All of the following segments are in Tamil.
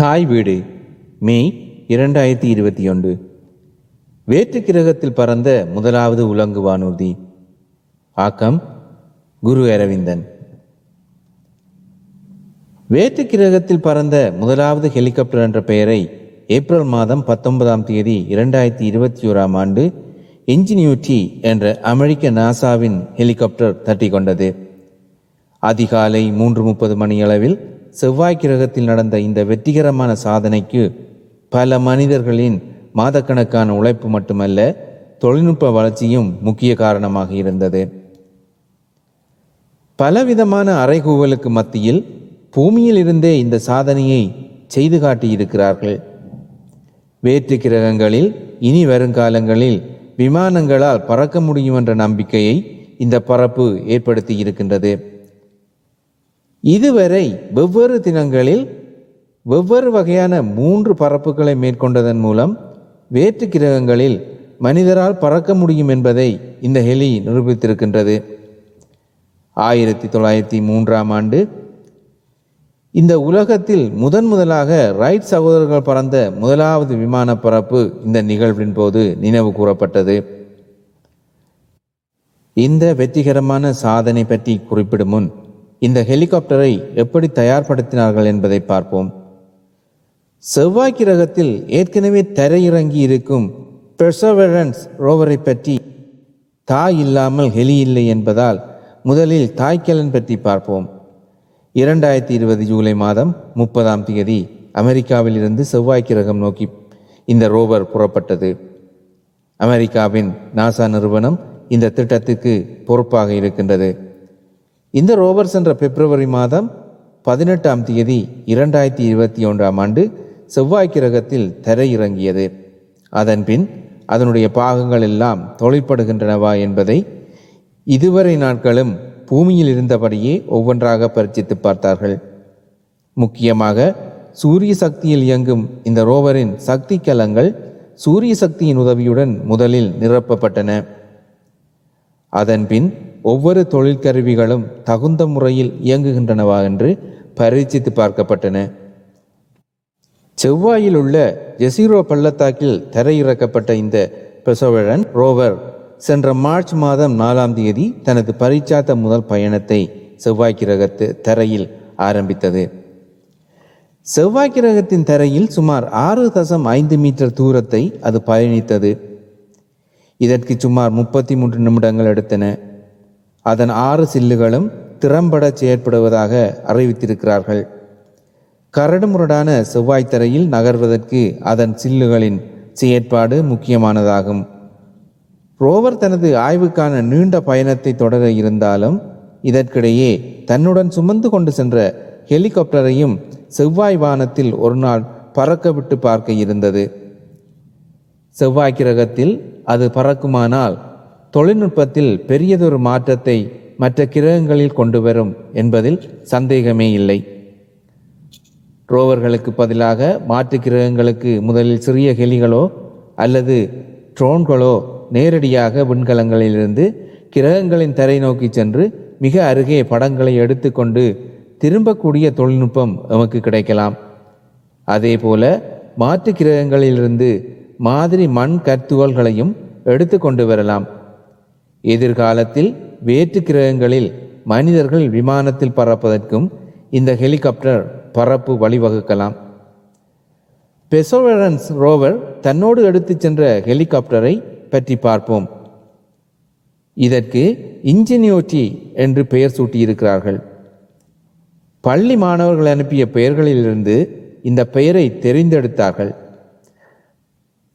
தாய் வீடு மே 2021. வேற்று கிரகத்தில் பறந்த முதலாவது உலங்கு வானூர்தி. ஆக்கம் குரு அரவிந்தன். வேற்று கிரகத்தில் பறந்த முதலாவது ஹெலிகாப்டர் என்ற பெயரை ஏப்ரல் மாதம் 19 ஆம் தேதி 2021 ஆண்டு இன்ஜினியூட்டி என்ற அமெரிக்க நாசாவின் ஹெலிகாப்டர் தட்டிக்கொண்டது. அதிகாலை 3:30 மணியளவில் செவ்வாய் கிரகத்தில் நடந்த இந்த வெற்றிகரமான சாதனைக்கு பல மனிதர்களின் மாதக்கணக்கான உழைப்பு மட்டுமல்ல, தொழில்நுட்ப வளர்ச்சியும் முக்கிய காரணமாக இருந்தது. பலவிதமான அறைகூவலுக்கு மத்தியில் பூமியில் இருந்தே இந்த சாதனையை செய்து காட்டியிருக்கிறார்கள். வேற்று கிரகங்களில் இனி வருங்காலங்களில் விமானங்களால் பறக்க முடியும் என்ற நம்பிக்கையை இந்த பறப்பு ஏற்படுத்தி இருக்கின்றது. இதுவரை வெவ்வேறு தினங்களில் வெவ்வேறு வகையான 3 பறப்புகளை மேற்கொண்டதன் மூலம் வேற்று கிரகங்களில் மனிதரால் பறக்க முடியும் என்பதை இந்த ஹெலி நிரூபித்திருக்கின்றது. 1903 ஆம் ஆண்டு இந்த உலகத்தில் முதலாக ரைட் சகோதரர்கள் பறந்த முதலாவது விமான பறப்பு இந்த நிகழ்வின் போது நினைவு கூறப்பட்டது. இந்த வெற்றிகரமான சாதனை பற்றி குறிப்பிடும் முன் இந்த ஹெலிகாப்டரை எப்படி தயார்படுத்தினார்கள் என்பதை பார்ப்போம். செவ்வாய் கிரகத்தில் ஏற்கனவே தரையிறங்கி இருக்கும் பெர்சவரன்ஸ் ரோவரை பற்றி தாய் இல்லாமல் ஹெலி இல்லை என்பதால் முதலில் தாய்க்கலன் பற்றி பார்ப்போம். 2020 ஜூலை மாதம் 30 ஆம் தேதி அமெரிக்காவிலிருந்து செவ்வாய் கிரகம் நோக்கி இந்த ரோவர் புறப்பட்டது. அமெரிக்காவின் நாசா நிறுவனம் இந்த திட்டத்திற்கு பொறுப்பாக இருக்கின்றது. இந்த ரோவர் சென்ற பிப்ரவரி மாதம் 18 ஆம் தேதி 2021 ஆம் ஆண்டு செவ்வாய் கிரகத்தில் தரையிறங்கியது. அதன்பின் அதனுடைய பாகங்கள் எல்லாம் தொழிற்படுகின்றனவா என்பதை இதுவரை நாட்களும் பூமியில் இருந்தபடியே ஒவ்வொன்றாக பரிசித்து பார்த்தார்கள். முக்கியமாக சூரிய சக்தியில் இயங்கும் இந்த ரோவரின் சக்தி கலங்கள் சூரிய சக்தியின் உதவியுடன் முதலில் நிரப்பப்பட்டன. அதன்பின் ஒவ்வொரு தொழிற்கருவிகளும் தகுந்த முறையில் இயங்குகின்றனவா என்று பரிசித்து பார்க்கப்பட்டன. செவ்வாயில் உள்ள ஜெசீரோ பள்ளத்தாக்கில் தரையிறக்கப்பட்ட இந்த பெர்செவரன்ஸ் ரோவர் சென்ற மார்ச் மாதம் 4 ஆம் தேதி தனது பரீட்சாத்த முதல் பயணத்தை செவ்வாய் கிரகத்து தரையில் ஆரம்பித்தது. செவ்வாய் கிரகத்தின் தரையில் சுமார் 6.5 மீட்டர் தூரத்தை அது பயணித்தது. இதற்கு சுமார் 33 நிமிடங்கள் எடுத்தன. அதன் 6 சில்லுகளும் திறம்பட செயற்படுவதாக அறிவித்திருக்கிறார்கள். கரடுமுரடான செவ்வாய் தரையில் நகர்வதற்கு அதன் சில்லுகளின் செயற்பாடு முக்கியமானதாகும். ரோவர் தனது ஆய்வுக்கான நீண்ட பயணத்தை தொடர இருந்தாலும் இதற்கிடையே தன்னுடன் சுமந்து கொண்டு சென்ற ஹெலிகாப்டரையும் செவ்வாய் வானத்தில் ஒரு நாள் பறக்க விட்டு பார்க்க இருந்தது. செவ்வாய் கிரகத்தில் அது பறக்குமானால் தொழில்நுட்பத்தில் பெரியதொரு மாற்றத்தை மற்ற கிரகங்களில் கொண்டு வரும் என்பதில் சந்தேகமே இல்லை. ரோவர்களுக்கு பதிலாக மாற்று கிரகங்களுக்கு முதலில் சிறிய ஹெலிகளோ அல்லது ட்ரோன்களோ நேரடியாக விண்கலங்களிலிருந்து கிரகங்களின் தரை நோக்கி சென்று மிக அருகே படங்களை எடுத்துக்கொண்டு திரும்பக்கூடிய தொழில்நுட்பம் நமக்கு கிடைக்கலாம். அதேபோல மாற்று கிரகங்களிலிருந்து மாதிரி மண் கற்துகள்களையும் எடுத்து கொண்டு வரலாம். எதிர்காலத்தில் வேற்று கிரகங்களில் மனிதர்கள் விமானத்தில் பறப்பதற்கும் இந்த ஹெலிகாப்டர் பறப்பு வழிவகுக்கலாம். பெர்செவரன்ஸ் ரோவர் தன்னோடு எடுத்து சென்ற ஹெலிகாப்டரை பற்றி பார்ப்போம். இதற்கு இன்ஜினியூட்டி என்று பெயர் சூட்டியிருக்கிறார்கள். பள்ளி மாணவர்கள் அனுப்பிய பெயர்களிலிருந்து இந்த பெயரை தெரிந்தெடுத்தார்கள்.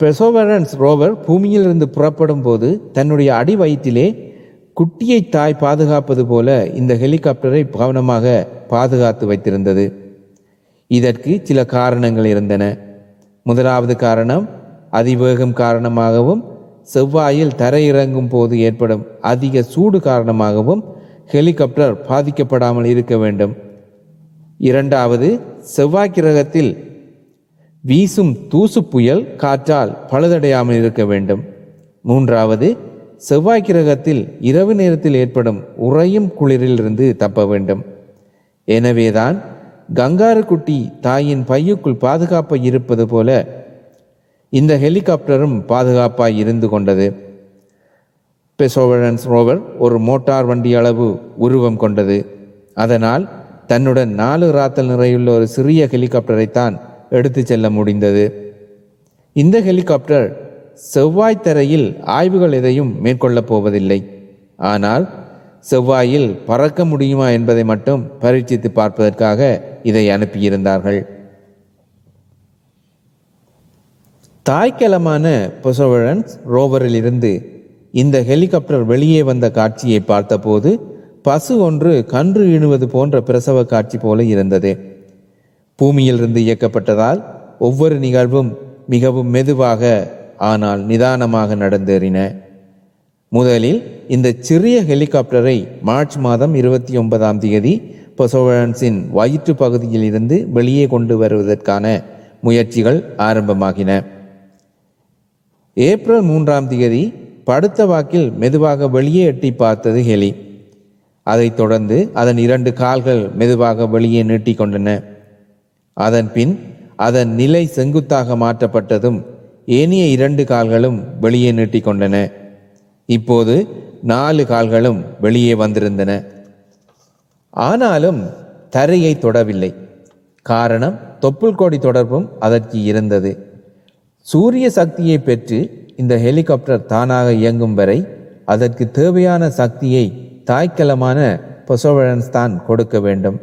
பெர்செவரன்ஸ் ரோவர் பூமியிலிருந்து புறப்படும் போது தன்னுடைய அடி வயிற்றிலே குட்டியை தாய் பாதுகாப்பது போல இந்த ஹெலிகாப்டரை கவனமாக பாதுகாத்து வைத்திருந்தது. இதற்கு சில காரணங்கள் இருந்தன. முதலாவது காரணம் அதிவேகம் காரணமாகவும் செவ்வாயில் தரையிறங்கும் போது ஏற்படும் அதிக சூடு காரணமாகவும் ஹெலிகாப்டர் பாதிக்கப்படாமல் இருக்க வேண்டும். இரண்டாவது, செவ்வாய் கிரகத்தில் வீசும் தூசு புயல் காற்றால் பழுதடையாமல் இருக்க வேண்டும். மூன்றாவது, செவ்வாய் கிரகத்தில் இரவு நேரத்தில் ஏற்படும் உறையும் குளிரிலிருந்து தப்ப வேண்டும். எனவேதான் கங்காருக்குட்டி தாயின் பையுக்குள் பாதுகாப்பாக இருப்பது போல இந்த ஹெலிகாப்டரும் பாதுகாப்பாக இருந்து கொண்டது. பெர்செவரன்ஸ் ரோவர் ஒரு மோட்டார் வண்டி அளவு உருவம் கொண்டது. அதனால் தன்னுடன் 4 ராத்தல் நிறையுள்ள ஒரு சிறிய ஹெலிகாப்டரைத்தான் எடுத்து செல்ல முடிந்தது. இந்த ஹெலிகாப்டர் செவ்வாய் தரையில் ஆய்வுகள் எதையும் மேற்கொள்ளப் போவதில்லை. ஆனால் செவ்வாயில் பறக்க முடியுமா என்பதை மட்டும் பரீட்சித்து பார்ப்பதற்காக இதை அனுப்பியிருந்தார்கள். தாய்க்கலமான பெர்செவரன்ஸ் ரோவரில் இருந்து இந்த ஹெலிகாப்டர் வெளியே வந்த காட்சியை பார்த்தபோது பசு ஒன்று கன்று ஈணுவது போன்ற பிரசவ காட்சி போல இருந்தது. பூமியிலிருந்து இயக்கப்பட்டதால் ஒவ்வொரு நிகழ்வும் மிகவும் மெதுவாக ஆனால் நிதானமாக நடந்தேறின. முதலில் இந்த சிறிய ஹெலிகாப்டரை மார்ச் 29 பெர்செவரன்ஸின் வயிற்று பகுதியில் இருந்து வெளியே கொண்டு வருவதற்கான முயற்சிகள் ஆரம்பமாகின. ஏப்ரல் 3 படுத்த வாக்கில் மெதுவாக வெளியே எட்டி பார்த்தது ஹெலி. அதைத் தொடர்ந்து அதன் 2 கால்கள் மெதுவாக வெளியே நீட்டி கொண்டன. அதன் பின் அதன் நிலை செங்குத்தாக மாற்றப்பட்டதும் ஏனைய 2 கால்களும் வெளியே நீட்டி கொண்டன. இப்போது 4 கால்களும் வெளியே வந்திருந்தன. ஆனாலும் தரையை தொடவில்லை. காரணம், தொப்புள் கொடி தொடர்பும் அதற்கு இருந்தது. சூரிய சக்தியை பெற்று இந்த ஹெலிகாப்டர் தானாக இயங்கும் வரை அதற்கு தேவையான சக்தியை தாய்க்கலமான பெர்செவரன்ஸ் தான் கொடுக்க வேண்டும்.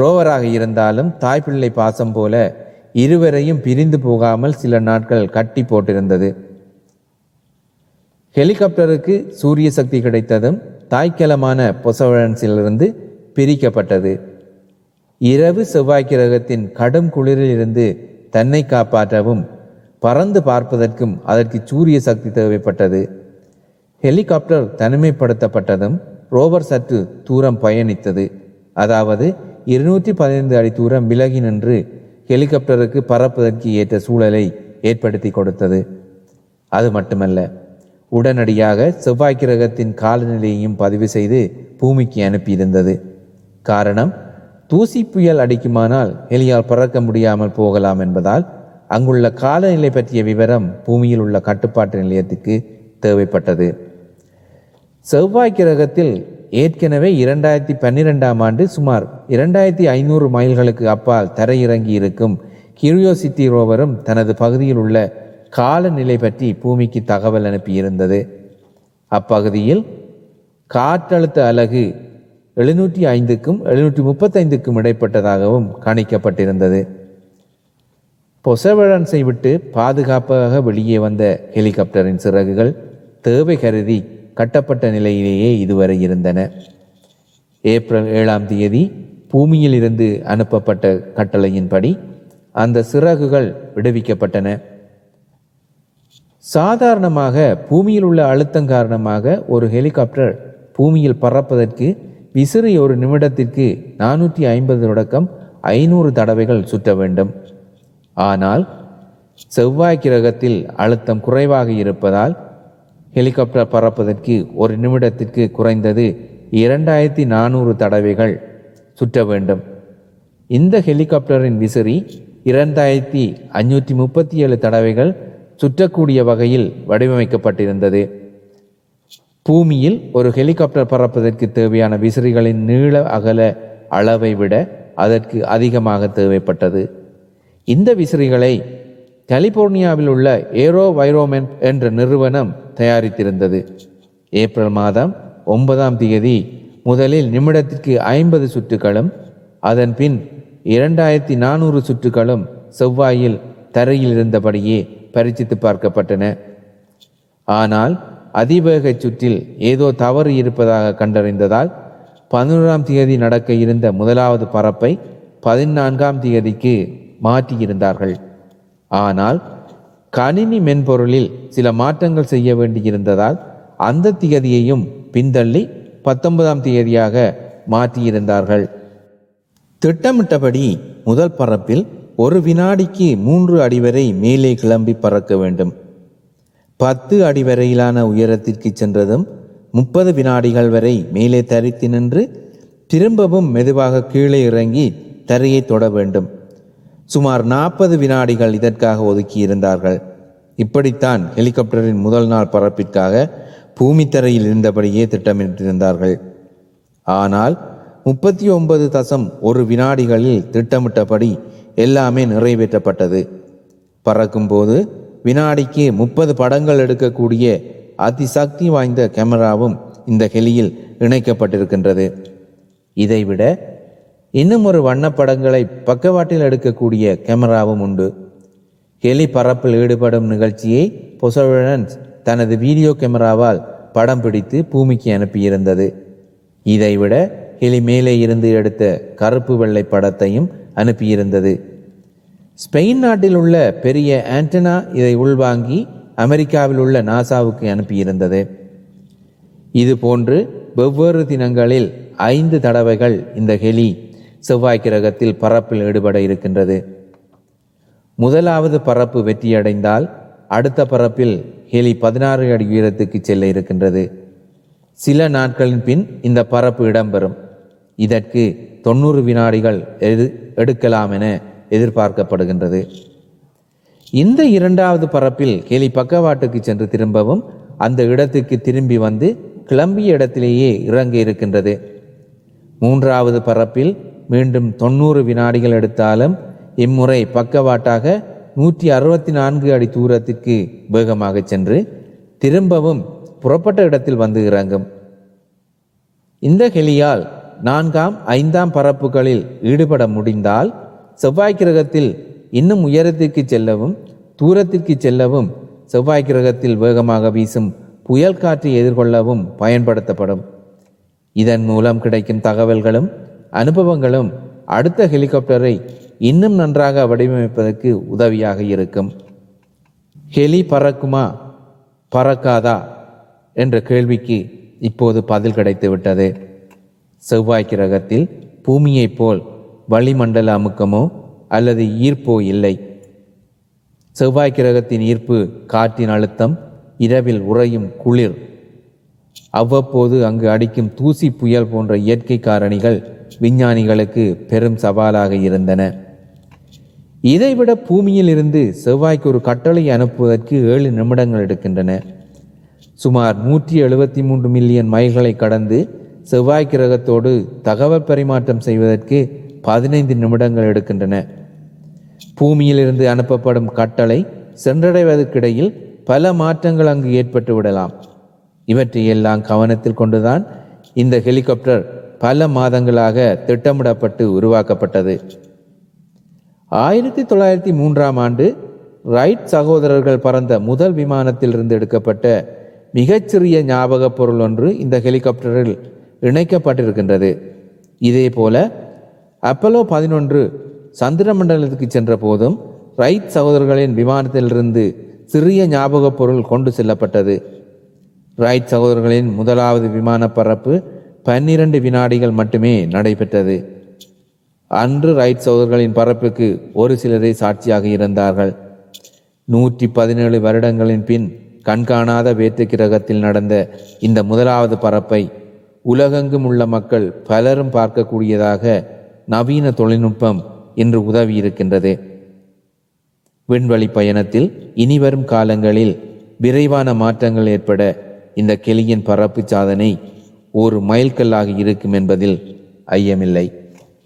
ரோவராக இருந்தாலும் தாய்ப்பிள்ளை பாசம் போல இருவரையும் பிரிந்து போகாமல் சில நாட்கள் கட்டி போட்டிருந்தது. ஹெலிகாப்டருக்கு சூரிய சக்தி கிடைத்ததும் தாய்க்கலமான பெர்செவரன்ஸிலிருந்து பிரிக்கப்பட்டது. இரவு செவ்வாய் கிரகத்தின் கடும் குளிரில் இருந்து தன்னை காப்பாற்றவும் பறந்து பார்ப்பதற்கும் அதற்கு சூரிய சக்தி தேவைப்பட்டது. ஹெலிகாப்டர் தனிமைப்படுத்தப்பட்டதும் ரோவர் சற்று தூரம் பயணித்தது. அதாவது 215 அடி தூரம் விலகி நின்று ஹெலிகாப்டருக்கு பறப்பதற்கு ஏற்ற சூழலை ஏற்படுத்தி கொடுத்தது. அது மட்டுமல்ல, உடனடியாக செவ்வாய் கிரகத்தின் காலநிலையையும் பதிவு செய்து பூமிக்கு அனுப்பியிருந்தது. காரணம், தூசி புயல் அடிக்குமானால் ஹெலியால் பறக்க முடியாமல் போகலாம் என்பதால் அங்குள்ள காலநிலை பற்றிய விவரம் பூமியில் உள்ள கட்டுப்பாட்டு நிலையத்துக்கு தேவைப்பட்டது. செவ்வாய் கிரகத்தில் ஏற்கனவே 2012 சுமார் 2500 மைல்களுக்கு அப்பால் தரையிறங்கி இருக்கும் கியூரியோசிட்டி ரோவரும் தனது பகுதியில் உள்ள காலநிலை பற்றி பூமிக்கு தகவல் அனுப்பியிருந்தது. அப்பகுதியில் காற்றழுத்த அலகு 705க்கும் 735க்கும் இடைப்பட்டதாகவும் கணிக்கப்பட்டிருந்தது. பெர்செவரன்ஸை விட்டு பாதுகாப்பாக வெளியே வந்த ஹெலிகாப்டரின் சிறகுகள் தேவை கருதி கட்டப்பட்ட நிலையிலேயே இதுவரை இருந்தன. ஏப்ரல் 7 பூமியில் இருந்து அனுப்பப்பட்ட கட்டளையின்படி அந்த சிறகுகள் விடுவிக்கப்பட்டன. சாதாரணமாக பூமியில் உள்ள அழுத்தம் காரணமாக ஒரு ஹெலிகாப்டர் பூமியில் பறப்பதற்கு விசிறி ஒரு நிமிடத்திற்கு 450 முதல் 500 தடவைகள் சுற்ற வேண்டும். ஆனால் செவ்வாய் கிரகத்தில் அழுத்தம் குறைவாக இருப்பதால் ஹெலிகாப்டர் பறப்பதற்கு ஒரு நிமிடத்திற்கு குறைந்தது 2400 தடவைகள் சுற்ற வேண்டும். இந்த ஹெலிகாப்டரின் விசிறி 2537 தடவைகள் சுற்றக்கூடிய வகையில் வடிவமைக்கப்பட்டிருந்தது. பூமியில் ஒரு ஹெலிகாப்டர் பறப்பதற்கு தேவையான விசிறிகளின் நீள அகல அளவை விட அதற்கு அதிகமாக தேவைப்பட்டது. இந்த விசிறிகளை கலிபோர்னியாவில் உள்ள AeroVironment என்ற நிறுவனம் தயாரித்திருந்தது. ஏப்ரல் 9 முதலில் நிமிடத்திற்கு 50 சுற்றுகளும் அதன் பின் 2400 சுற்றுகளும் செவ்வாயில் தரையில் இருந்தபடியே பரீட்சித்து பார்க்கப்பட்டன. ஆனால் அதிவேக சுற்றில் ஏதோ தவறு இருப்பதாக கண்டறிந்ததால் 11 நடக்க இருந்த முதலாவது பறப்பை 14 மாற்றியிருந்தார்கள். ஆனால் கணினி மென்பொருளில் சில மாற்றங்கள் செய்ய வேண்டியிருந்ததால் அந்த திகதியையும் பின்தள்ளி 19 மாற்றியிருந்தார்கள். திட்டமிட்டபடி முதல் பறப்பில் 1 வினாடிக்கு 3 அடி வரை மேலே கிளம்பி பறக்க வேண்டும். 10 அடி வரையிலான உயரத்திற்கு சென்றதும் 30 வினாடிகள் வரை மேலே தரித்து நின்று திரும்பவும் மெதுவாக கீழே இறங்கி தரையை தொட வேண்டும். சுமார் 40 வினாடிகள் இதற்காக ஒதுக்கியிருந்தார்கள். இப்படித்தான் ஹெலிகாப்டரின் முதல் நாள் பறப்பிற்காக பூமி தரையில் இருந்தபடியே திட்டமிட்டிருந்தார்கள். ஆனால் 39.1 வினாடிகளில் திட்டமிட்டபடி எல்லாமே நிறைவேற்றப்பட்டது. பறக்கும்போது வினாடிக்கு 30 படங்கள் எடுக்கக்கூடிய அதிசக்தி வாய்ந்த கேமராவும் இந்த ஹெலியில் இணைக்கப்பட்டிருக்கின்றது. இதைவிட இன்னும் ஒரு வண்ணப்படங்களை பக்கவாட்டில் எடுக்கக்கூடிய கேமராவும் உண்டு. ஹெலி பறப்பில் ஈடுபடும் நிகழ்ச்சியை பெர்செவரன்ஸ் தனது வீடியோ கேமராவால் படம் பிடித்து பூமிக்கு அனுப்பியிருந்தது. இதைவிட ஹெலி மேலே இருந்து எடுத்த கருப்பு வெள்ளை படத்தையும் அனுப்பியிருந்தது. ஸ்பெயின் நாட்டில் உள்ள பெரிய ஆண்டனா இதை உள்வாங்கி அமெரிக்காவில் உள்ள நாசாவுக்கு அனுப்பியிருந்தது. இது போன்று வெவ்வேறு தினங்களில் 5 தடவைகள் இந்த ஹெலி செவ்வாய் கிரகத்தில் பறப்பில் ஈடுபட இருக்கின்றது. முதலாவது பறப்பு வெற்றியடைந்தால் அடுத்த பறப்பில் ஹெலி 16 அடி உயரத்துக்கு செல்ல இருக்கின்றது. சில நாட்களின் பின் இந்த பறப்பு இடம்பெறும். இதற்கு 90 வினாடிகள் எடுக்கலாம் என எதிர்பார்க்கப்படுகின்றது. இந்த இரண்டாவது பறப்பில் ஹெலி பக்கவாட்டுக்கு சென்று திரும்பவும் அந்த இடத்துக்கு திரும்பி வந்து கிளம்பிய இடத்திலேயே இறங்க இருக்கின்றது. மூன்றாவது பறப்பில் மீண்டும் 90 வினாடிகள் எடுத்தாலும் இம்முறை பக்கவாட்டாக 164 அடி தூரத்திற்கு வேகமாக சென்று திரும்பவும் புறப்பட்ட இடத்தில் வந்து இறங்கும். இந்த ஹெலியால் 4ஆம், 5ஆம் பறப்புகளில் ஈடுபட முடிந்தால் செவ்வாய் கிரகத்தில் இன்னும் உயரத்திற்கு செல்லவும் தூரத்திற்கு செல்லவும் செவ்வாய் கிரகத்தில் வேகமாக வீசும் புயல் காற்றை எதிர்கொள்ளவும் பயன்படுத்தப்படும். இதன் மூலம் கிடைக்கும் தகவல்களும் அனுபவங்களும் அடுத்த ஹெலிகாப்டரை இன்னும் நன்றாக வடிவமைப்பதற்கு உதவியாக இருக்கும். ஹெலி பறக்குமா பறக்காதா என்ற கேள்விக்கு இப்போது பதில் கிடைத்துவிட்டது. செவ்வாய் கிரகத்தில் பூமியைப் போல் வளிமண்டல அமுக்கமோ அல்லது ஈர்ப்போ இல்லை. செவ்வாய் கிரகத்தின் ஈர்ப்பு காற்றின் அழுத்தம், இரவில் உறையும் குளிர், அவ்வப்போது அங்கு அடிக்கும் தூசி புயல் போன்ற இயற்கை காரணிகள் விஞ்ஞானிகளுக்கு பெரும் சவாலாக இருந்தன. இதைவிட பூமியில் இருந்து செவ்வாய்க்கு ஒரு கட்டளை அனுப்புவதற்கு 7 நிமிடங்கள் எடுக்கின்றன. சுமார் 173 மில்லியன் மைல்களை கடந்து செவ்வாய் கிரகத்தோடு தகவல் பரிமாற்றம் செய்வதற்கு 15 நிமிடங்கள் எடுக்கின்றன. பூமியிலிருந்து அனுப்பப்படும் கட்டளை சென்றடைவதற்கிடையில் பல மாற்றங்கள் அங்கு ஏற்பட்டு விடலாம். இவற்றையெல்லாம் கவனத்தில் கொண்டுதான் இந்த ஹெலிகாப்டர் பல மாதங்களாக திட்டமிடப்பட்டு உருவாக்கப்பட்டது. 1903ஆம் ஆண்டு ரைட் சகோதரர்கள் பறந்த முதல் விமானத்திலிருந்து எடுக்கப்பட்ட மிகச்சிறிய ஞாபகப் பொருள் ஒன்று இந்த ஹெலிகாப்டரில் இணைக்கப்பட்டிருக்கின்றது. இதேபோல அப்போலோ 11 சந்திரமண்டலத்துக்கு சென்ற போதும் ரைட் சகோதரர்களின் விமானத்திலிருந்து சிறிய ஞாபகப் பொருள் கொண்டு செல்லப்பட்டது. ரைட் சகோதரர்களின் முதலாவது விமான பறப்பு 12 வினாடிகள் மட்டுமே நடைபெற்றது. அன்று ரைட் சகோதரர்களின் பறப்புக்கு ஒரு சிலரே சாட்சியாக இருந்தார்கள். 117 வருடங்களின் பின் கண்காணாத வேற்று கிரகத்தில் நடந்த இந்த முதலாவது பறப்பை உலகெங்கும் உள்ள மக்கள் பலரும் பார்க்கக்கூடியதாக நவீன தொழில்நுட்பம் இன்று உதவி இருக்கின்றது. விண்வெளி பயணத்தில் இனிவரும் காலங்களில் விரைவான மாற்றங்கள் ஏற்பட இந்த கெலியின் பறப்பு சாதனை ஒரு மைல்கல்லாக இருக்கும் என்பதில் ஐயமில்லை.